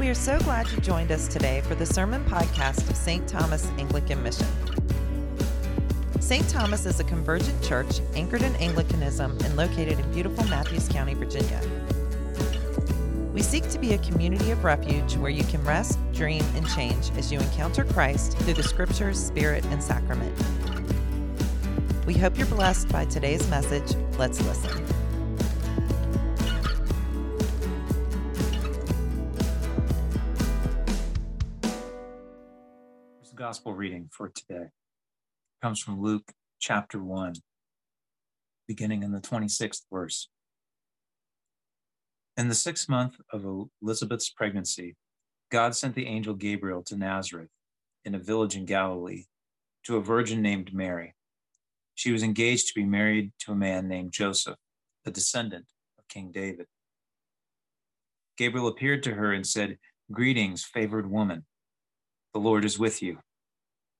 We are so glad you joined us today for the sermon podcast of St. Thomas Anglican Mission. St. Thomas is a convergent church anchored in Anglicanism and located in beautiful Matthews County, Virginia. We seek to be a community of refuge where you can rest, dream, and change as you encounter Christ through the Scriptures, Spirit, and Sacrament. We hope you're blessed by today's message. Let's listen. Here's the gospel reading for today. It comes from Luke chapter 1, beginning in the 26th verse. In the 6th month of Elizabeth's pregnancy, God sent the angel Gabriel to Nazareth in a village in Galilee to a virgin named Mary. She was engaged to be married to a man named Joseph, a descendant of King David. Gabriel appeared to her and said, "Greetings, favored woman. The Lord is with you."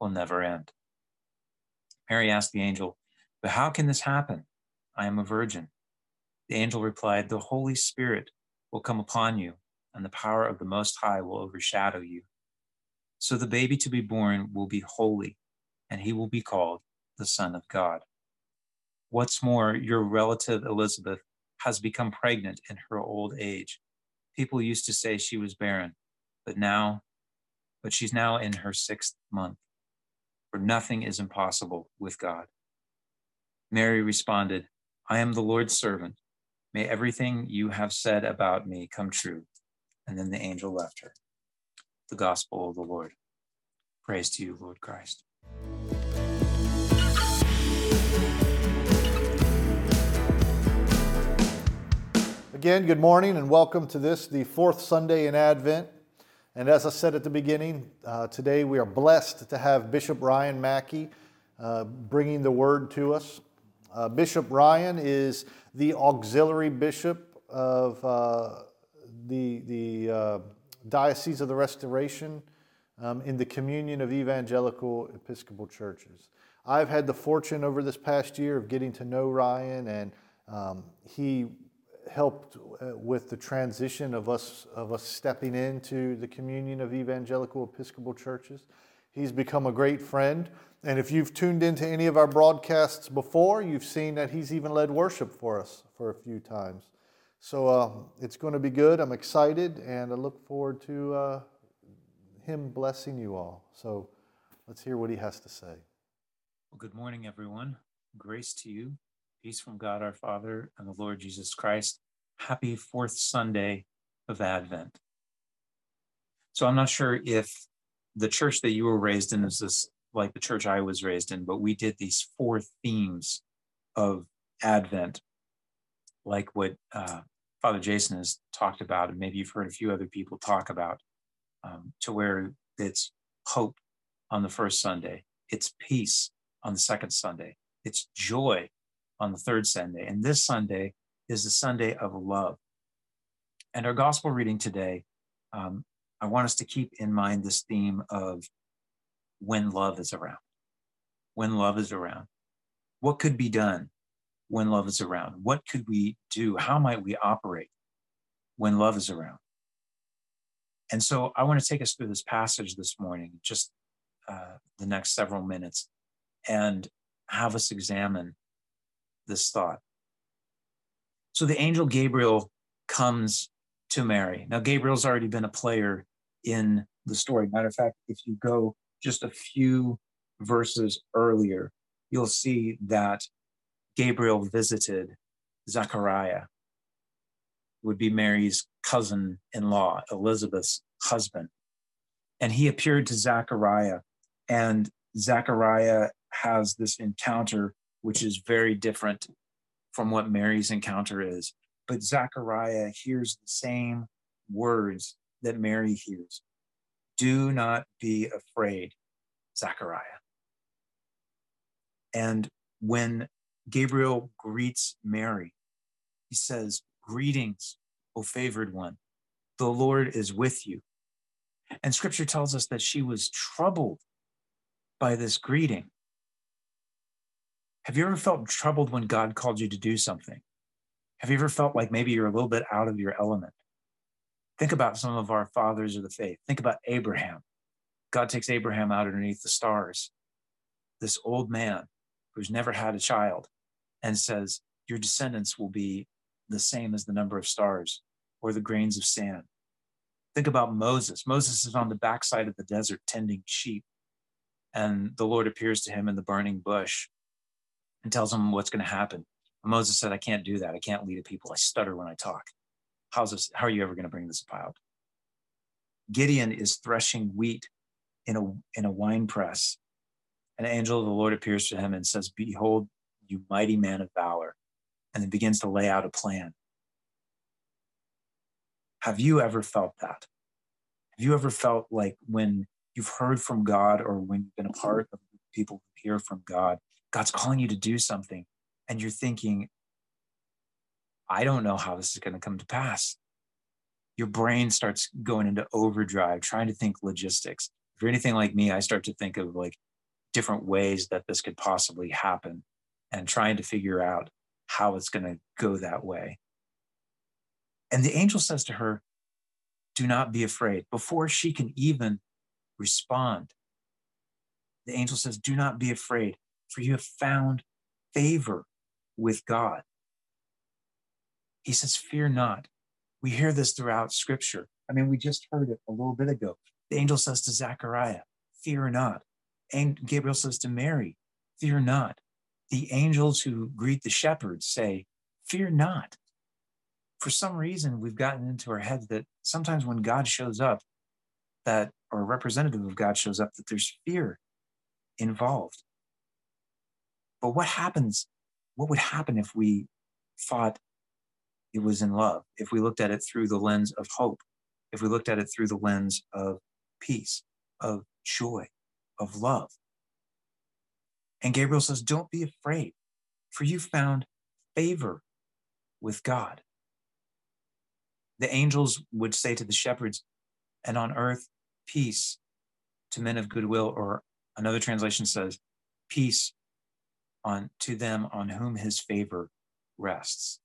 will never end." Mary asked the angel, "But how can this happen? I am a virgin." The angel replied, "The Holy Spirit will come upon you, and the power of the Most High will overshadow you. So the baby to be born will be holy, and he will be called the Son of God. What's more, your relative Elizabeth has become pregnant in her old age. People used to say she was barren, but she's now in her 6th month. For nothing is impossible with God." Mary responded, "I am the Lord's servant. May everything you have said about me come true." And then the angel left her. The gospel of the Lord. Praise to you, Lord Christ. Again, good morning and welcome to this, the 4th Sunday in Advent. And as I said at the beginning, today we are blessed to have Bishop Ryan Mackey bringing the word to us. Bishop Ryan is the auxiliary bishop of the Diocese of the Restoration in the Communion of Evangelical Episcopal Churches. I've had the fortune over this past year of getting to know Ryan, and he helped with the transition of us stepping into the Communion of Evangelical Episcopal Churches. He's become a great friend. And if you've tuned into any of our broadcasts before, you've seen that he's even led worship for us for a few times. So it's going to be good. I'm excited, and I look forward to him blessing you all. So let's hear what he has to say. Well, good morning, everyone. Grace to you. Peace from God our Father and the Lord Jesus Christ. Happy 4th Sunday of Advent. So I'm not sure if the church that you were raised in is this like the church I was raised in, but we did these 4 themes of Advent, like what Father Jason has talked about, and maybe you've heard a few other people talk about, to where it's hope on the 1st Sunday, it's peace on the 2nd Sunday, it's joy on the 3rd Sunday, and this Sunday is the Sunday of love. And our gospel reading today, I want us to keep in mind this theme of when love is around. When love is around. What could be done when love is around? What could we do? How might we operate when love is around? And so I want to take us through this passage this morning, just the next several minutes, and have us examine this thought. So the angel Gabriel comes to Mary. Now, Gabriel's already been a player in the story. Matter of fact, if you go just a few verses earlier, you'll see that Gabriel visited Zechariah, would be Mary's cousin-in-law, Elizabeth's husband. And he appeared to Zechariah, and Zechariah has this encounter, which is very different from what Mary's encounter is. But Zechariah hears the same words that Mary hears. Do not be afraid, Zechariah. And when Gabriel greets Mary, he says, greetings, O favored one, the Lord is with you. And scripture tells us that she was troubled by this greeting. Have you ever felt troubled when God called you to do something? Have you ever felt like maybe you're a little bit out of your element? Think about some of our fathers of the faith. Think about Abraham. God takes Abraham out underneath the stars, this old man who's never had a child, and says, your descendants will be the same as the number of stars or the grains of sand. Think about Moses. Moses is on the backside of the desert tending sheep, and the Lord appears to him in the burning bush and tells him what's going to happen. And Moses said, I can't do that. I can't lead a people. I stutter when I talk. How are you ever going to bring this about? Gideon is threshing wheat in a wine press. An angel of the Lord appears to him and says, behold, you mighty man of valor, and then begins to lay out a plan. Have you ever felt that? Have you ever felt like when you've heard from God, or when you've been a part of people who hear from God, God's calling you to do something, and you're thinking, I don't know how this is going to come to pass. Your brain starts going into overdrive, trying to think logistics. If you're anything like me, I start to think of like different ways that this could possibly happen and trying to figure out how it's going to go that way. And the angel says to her, do not be afraid. Before she can even respond, the angel says, do not be afraid, for you have found favor with God. He says, fear not. We hear this throughout scripture. I mean, we just heard it a little bit ago. The angel says to Zechariah, fear not. And Gabriel says to Mary, fear not. The angels who greet the shepherds say, fear not. For some reason, we've gotten into our heads that sometimes when God shows up, that, or a representative of God shows up, that there's fear involved. But what happens? What would happen if we thought it was in love? If we looked at it through the lens of hope, if we looked at it through the lens of peace, of joy, of love. And Gabriel says, don't be afraid, for you found favor with God. The angels would say to the shepherds, and on earth, peace to men of goodwill, or another translation says, peace to them on whom his favor rests.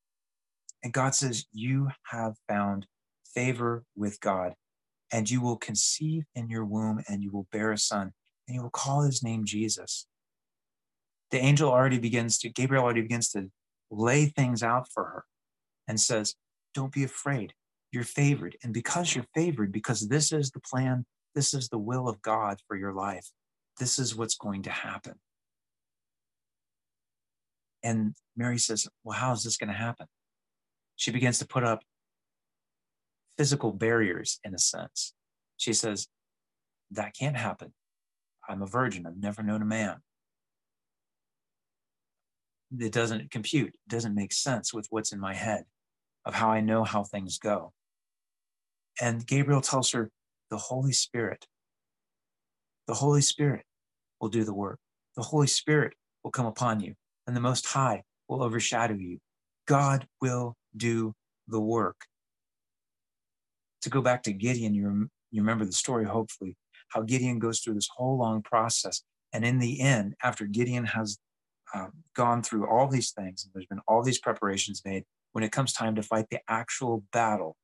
And God says, you have found favor with God, and you will conceive in your womb, and you will bear a son, and you will call his name Jesus. The angel already begins to, Gabriel already begins to lay things out for her and says, don't be afraid, you're favored. And because you're favored, because this is the plan, this is the will of God for your life, this is what's going to happen. And Mary says, well, how is this going to happen? She begins to put up physical barriers in a sense. She says, that can't happen. I'm a virgin. I've never known a man. It doesn't compute. It doesn't make sense with what's in my head of how I know how things go. And Gabriel tells her, the Holy Spirit will do the work. The Holy Spirit will come upon you, and the Most High will overshadow you. God will do the work. To go back to Gideon, you remember the story, hopefully, how Gideon goes through this whole long process. And in the end, after Gideon has gone through all these things, and there's been all these preparations made, when it comes time to fight the actual battle,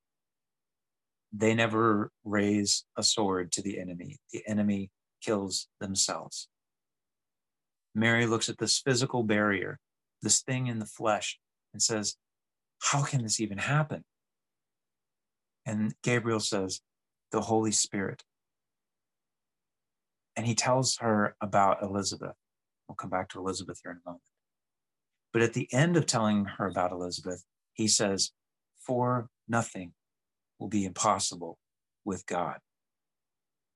they never raise a sword to the enemy. The enemy kills themselves. Mary looks at this physical barrier, this thing in the flesh, and says, how can this even happen? And Gabriel says, the Holy Spirit. And he tells her about Elizabeth. We'll come back to Elizabeth here in a moment. But at the end of telling her about Elizabeth, he says, for nothing will be impossible with God.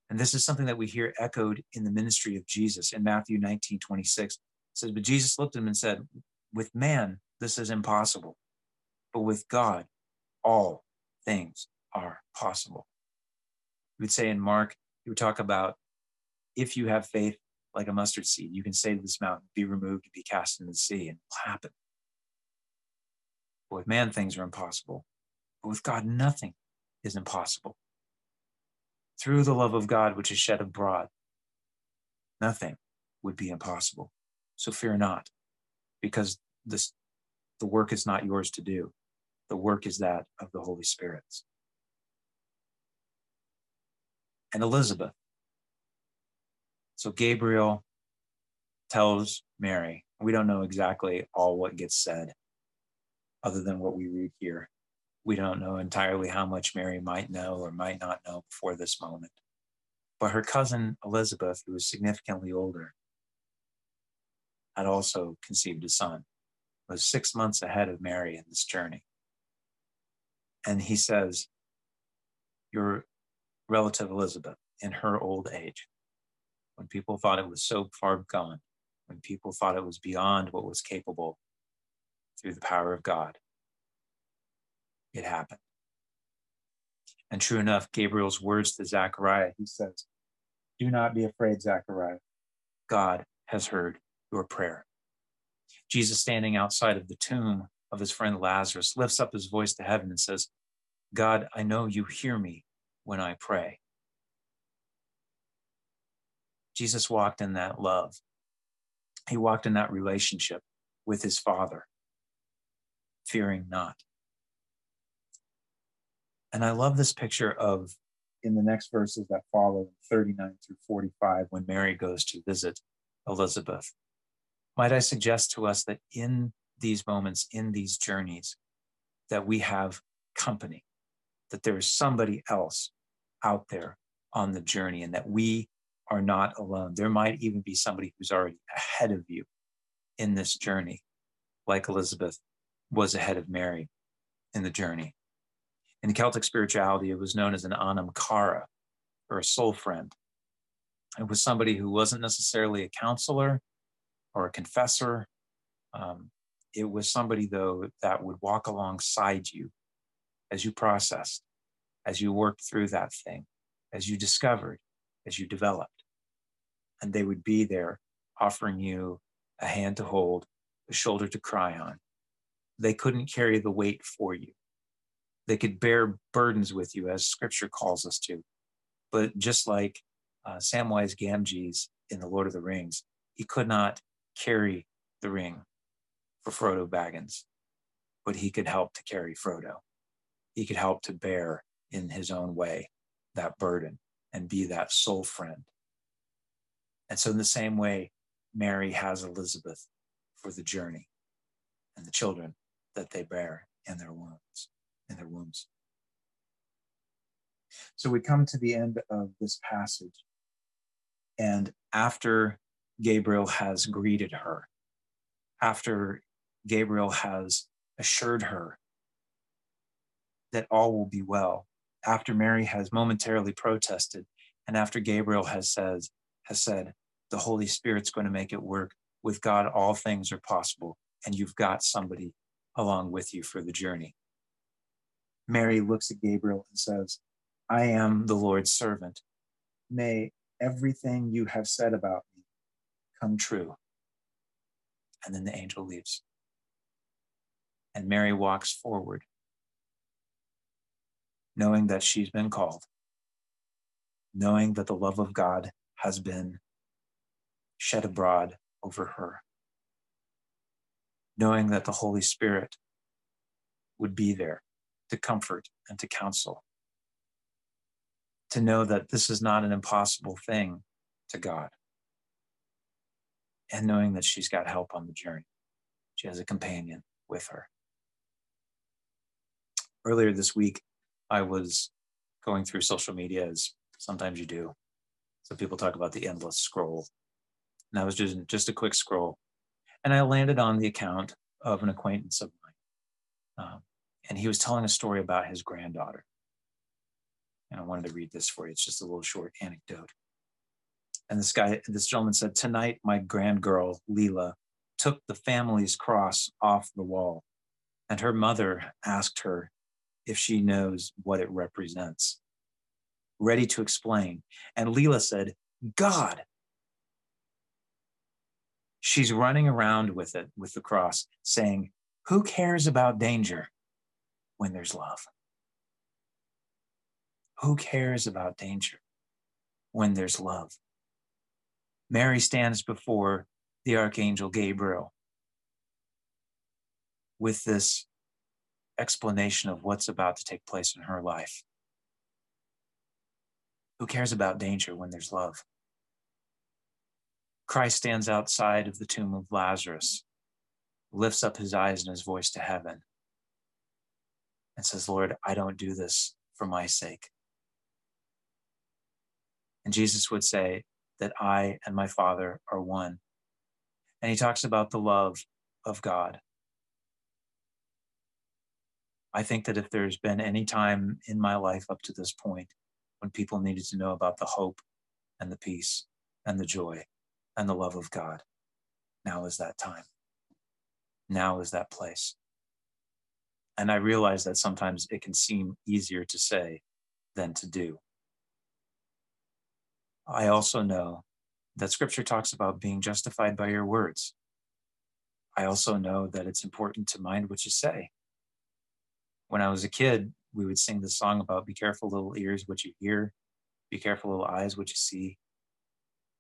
And this is something that we hear echoed in the ministry of Jesus in Matthew 19:26. It says, but Jesus looked at him and said, with man, this is impossible, but with God, all things are possible. He would say in Mark, he would talk about, if you have faith like a mustard seed, you can say to this mountain, be removed, be cast into the sea, and it will happen. But with man, things are impossible. But with God, nothing is impossible. Through the love of God, which is shed abroad, nothing would be impossible. So fear not, because the work is not yours to do. The work is that of the Holy Spirit. And Elizabeth. So Gabriel tells Mary, we don't know exactly all what gets said other than what we read here. We don't know entirely how much Mary might know or might not know before this moment. But her cousin Elizabeth, who was significantly older, had also conceived a son, was 6 months ahead of Mary in this journey. And he says, your relative Elizabeth, in her old age, when people thought it was so far gone, when people thought it was beyond what was capable, through the power of God, it happened. And true enough, Gabriel's words to Zechariah, he says, do not be afraid, Zechariah. God has heard your prayer. Jesus, standing outside of the tomb of his friend Lazarus, lifts up his voice to heaven and says, God, I know you hear me when I pray. Jesus walked in that love. He walked in that relationship with his Father, fearing not. And I love this picture of, in the next verses that follow, 39 through 45, when Mary goes to visit Elizabeth. Might I suggest to us that in these moments, in these journeys, that we have company, that there is somebody else out there on the journey, and that we are not alone. There might even be somebody who's already ahead of you in this journey, like Elizabeth was ahead of Mary in the journey. In Celtic spirituality, it was known as an anam cara, or a soul friend. It was somebody who wasn't necessarily a counselor or a confessor. It was somebody, though, that would walk alongside you as you processed, as you worked through that thing, as you discovered, as you developed. And they would be there offering you a hand to hold, a shoulder to cry on. They couldn't carry the weight for you. They could bear burdens with you, as Scripture calls us to. But just like Samwise Gamgee's in The Lord of the Rings, he could not carry the ring for Frodo Baggins, but he could help to carry Frodo. He could help to bear in his own way that burden and be that soul friend. And so in the same way, Mary has Elizabeth for the journey and the children that they bear in their wombs. So we come to the end of this passage. And after Gabriel has greeted her, after Gabriel has assured her that all will be well, after Mary has momentarily protested, and after Gabriel has said, the Holy Spirit's going to make it work. With God, all things are possible, and you've got somebody along with you for the journey. Mary looks at Gabriel and says, I am the Lord's servant. May everything you have said about me come true. And then the angel leaves. And Mary walks forward, knowing that she's been called, knowing that the love of God has been shed abroad over her, knowing that the Holy Spirit would be there to comfort and to counsel, to know that this is not an impossible thing to God, and knowing that she's got help on the journey. She has a companion with her. Earlier this week, I was going through social media, as sometimes you do. So people talk about the endless scroll. And I was doing just a quick scroll. And I landed on the account of an acquaintance of mine. And he was telling a story about his granddaughter. And I wanted to read this for you. It's just a little short anecdote. And this gentleman said, tonight, my grandgirl, Leila, took the family's cross off the wall. And her mother asked her if she knows what it represents. ready to explain. And Leila said, God. She's running around with it, with the cross, saying, who cares about danger when there's love? Who cares about danger when there's love? Mary stands before the Archangel Gabriel with this explanation of what's about to take place in her life. Who cares about danger when there's love? Christ stands outside of the tomb of Lazarus, lifts up his eyes and his voice to heaven, and says, Lord, I don't do this for my sake. And Jesus would say that I and my Father are one. And he talks about the love of God. I think that if there's been any time in my life up to this point when people needed to know about the hope and the peace and the joy and the love of God, now is that time. Now is that place. And I realize that sometimes it can seem easier to say than to do. I also know that Scripture talks about being justified by your words. I also know that it's important to mind what you say. When I was a kid, we would sing this song about be careful little ears what you hear, be careful little eyes what you see,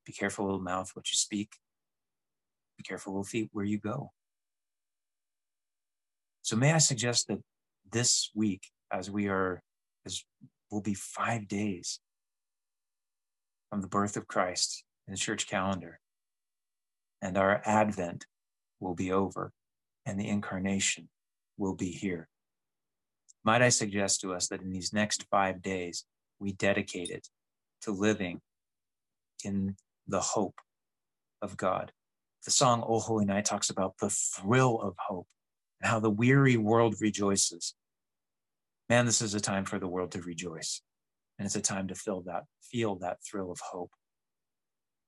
be careful little mouth what you speak, be careful little feet where you go. So may I suggest that this week, as will be 5 days from the birth of Christ in the church calendar, and our Advent will be over, and the Incarnation will be here. Might I suggest to us that in these next 5 days, we dedicate it to living in the hope of God. The song, O Holy Night, talks about the thrill of hope and how the weary world rejoices. Man, this is a time for the world to rejoice. And it's a time to feel that thrill of hope.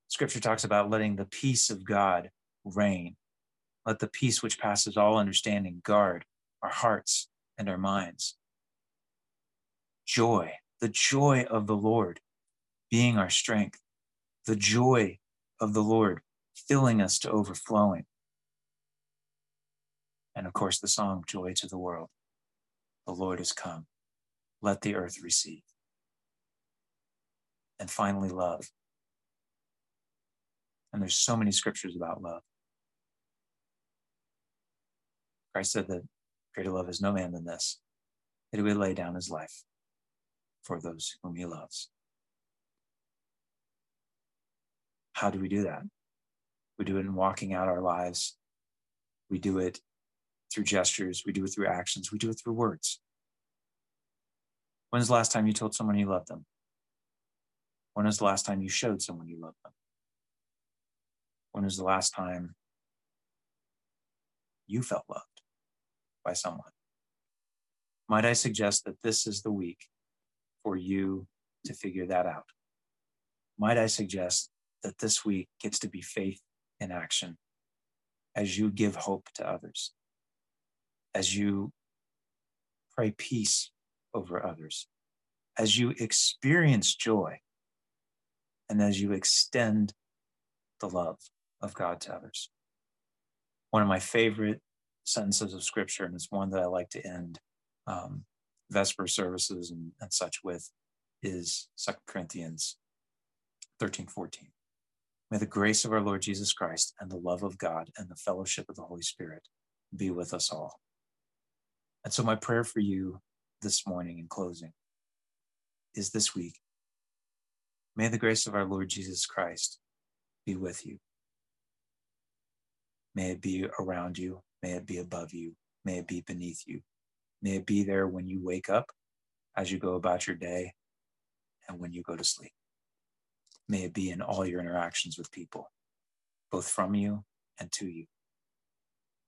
Scripture talks about letting the peace of God reign. Let the peace which passes all understanding guard our hearts and our minds. Joy, the joy of the Lord being our strength, the joy of the Lord filling us to overflowing. And of course, the song, Joy to the World, the Lord is come, let the earth receive. And finally, love. And there's so many scriptures about love. Christ said that greater love is no man than this, that he would lay down his life for those whom he loves. How do we do that? We do it in walking out our lives. We do it through gestures. We do it through actions. We do it through words. When's the last time you told someone you loved them? When was the last time you showed someone you loved them? When was the last time you felt loved by someone? Might I suggest that this is the week for you to figure that out? Might I suggest that this week gets to be faith in action as you give hope to others, as you pray peace over others, as you experience joy, and as you extend the love of God to others. One of my favorite sentences of scripture, and it's one that I like to end Vesper services and such with, is 2 Corinthians 13:14. May the grace of our Lord Jesus Christ and the love of God and the fellowship of the Holy Spirit be with us all. And so my prayer for you this morning in closing is this week, may the grace of our Lord Jesus Christ be with you. May it be around you. May it be above you. May it be beneath you. May it be there when you wake up, as you go about your day, and when you go to sleep. May it be in all your interactions with people, both from you and to you.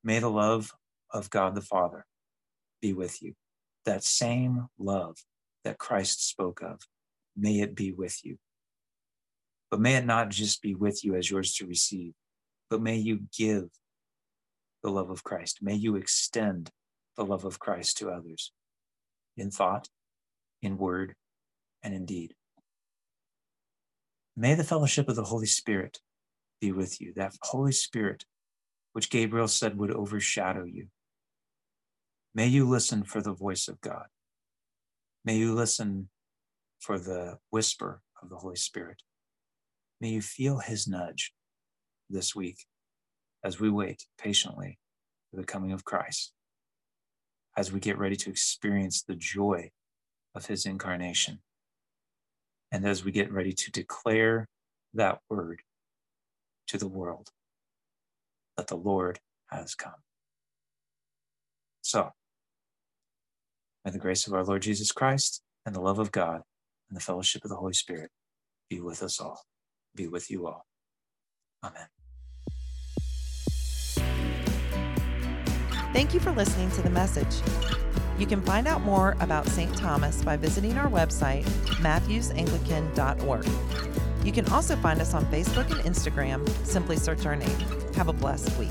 May the love of God the Father be with you. That same love that Christ spoke of, may it be with you. But may it not just be with you as yours to receive, but may you give the love of Christ. May you extend the love of Christ to others in thought, in word, and in deed. May the fellowship of the Holy Spirit be with you, that Holy Spirit, which Gabriel said would overshadow you. May you listen for the voice of God. May you listen for the whisper of the Holy Spirit. May you feel his nudge this week as we wait patiently for the coming of Christ, as we get ready to experience the joy of his incarnation, and as we get ready to declare that word to the world, that the Lord has come. So, may the grace of our Lord Jesus Christ and the love of God and the fellowship of the Holy Spirit be with us all, be with you all. Amen. Thank you for listening to the message. You can find out more about St. Thomas by visiting our website, matthewsanglican.org. You can also find us on Facebook and Instagram. Simply search our name. Have a blessed week.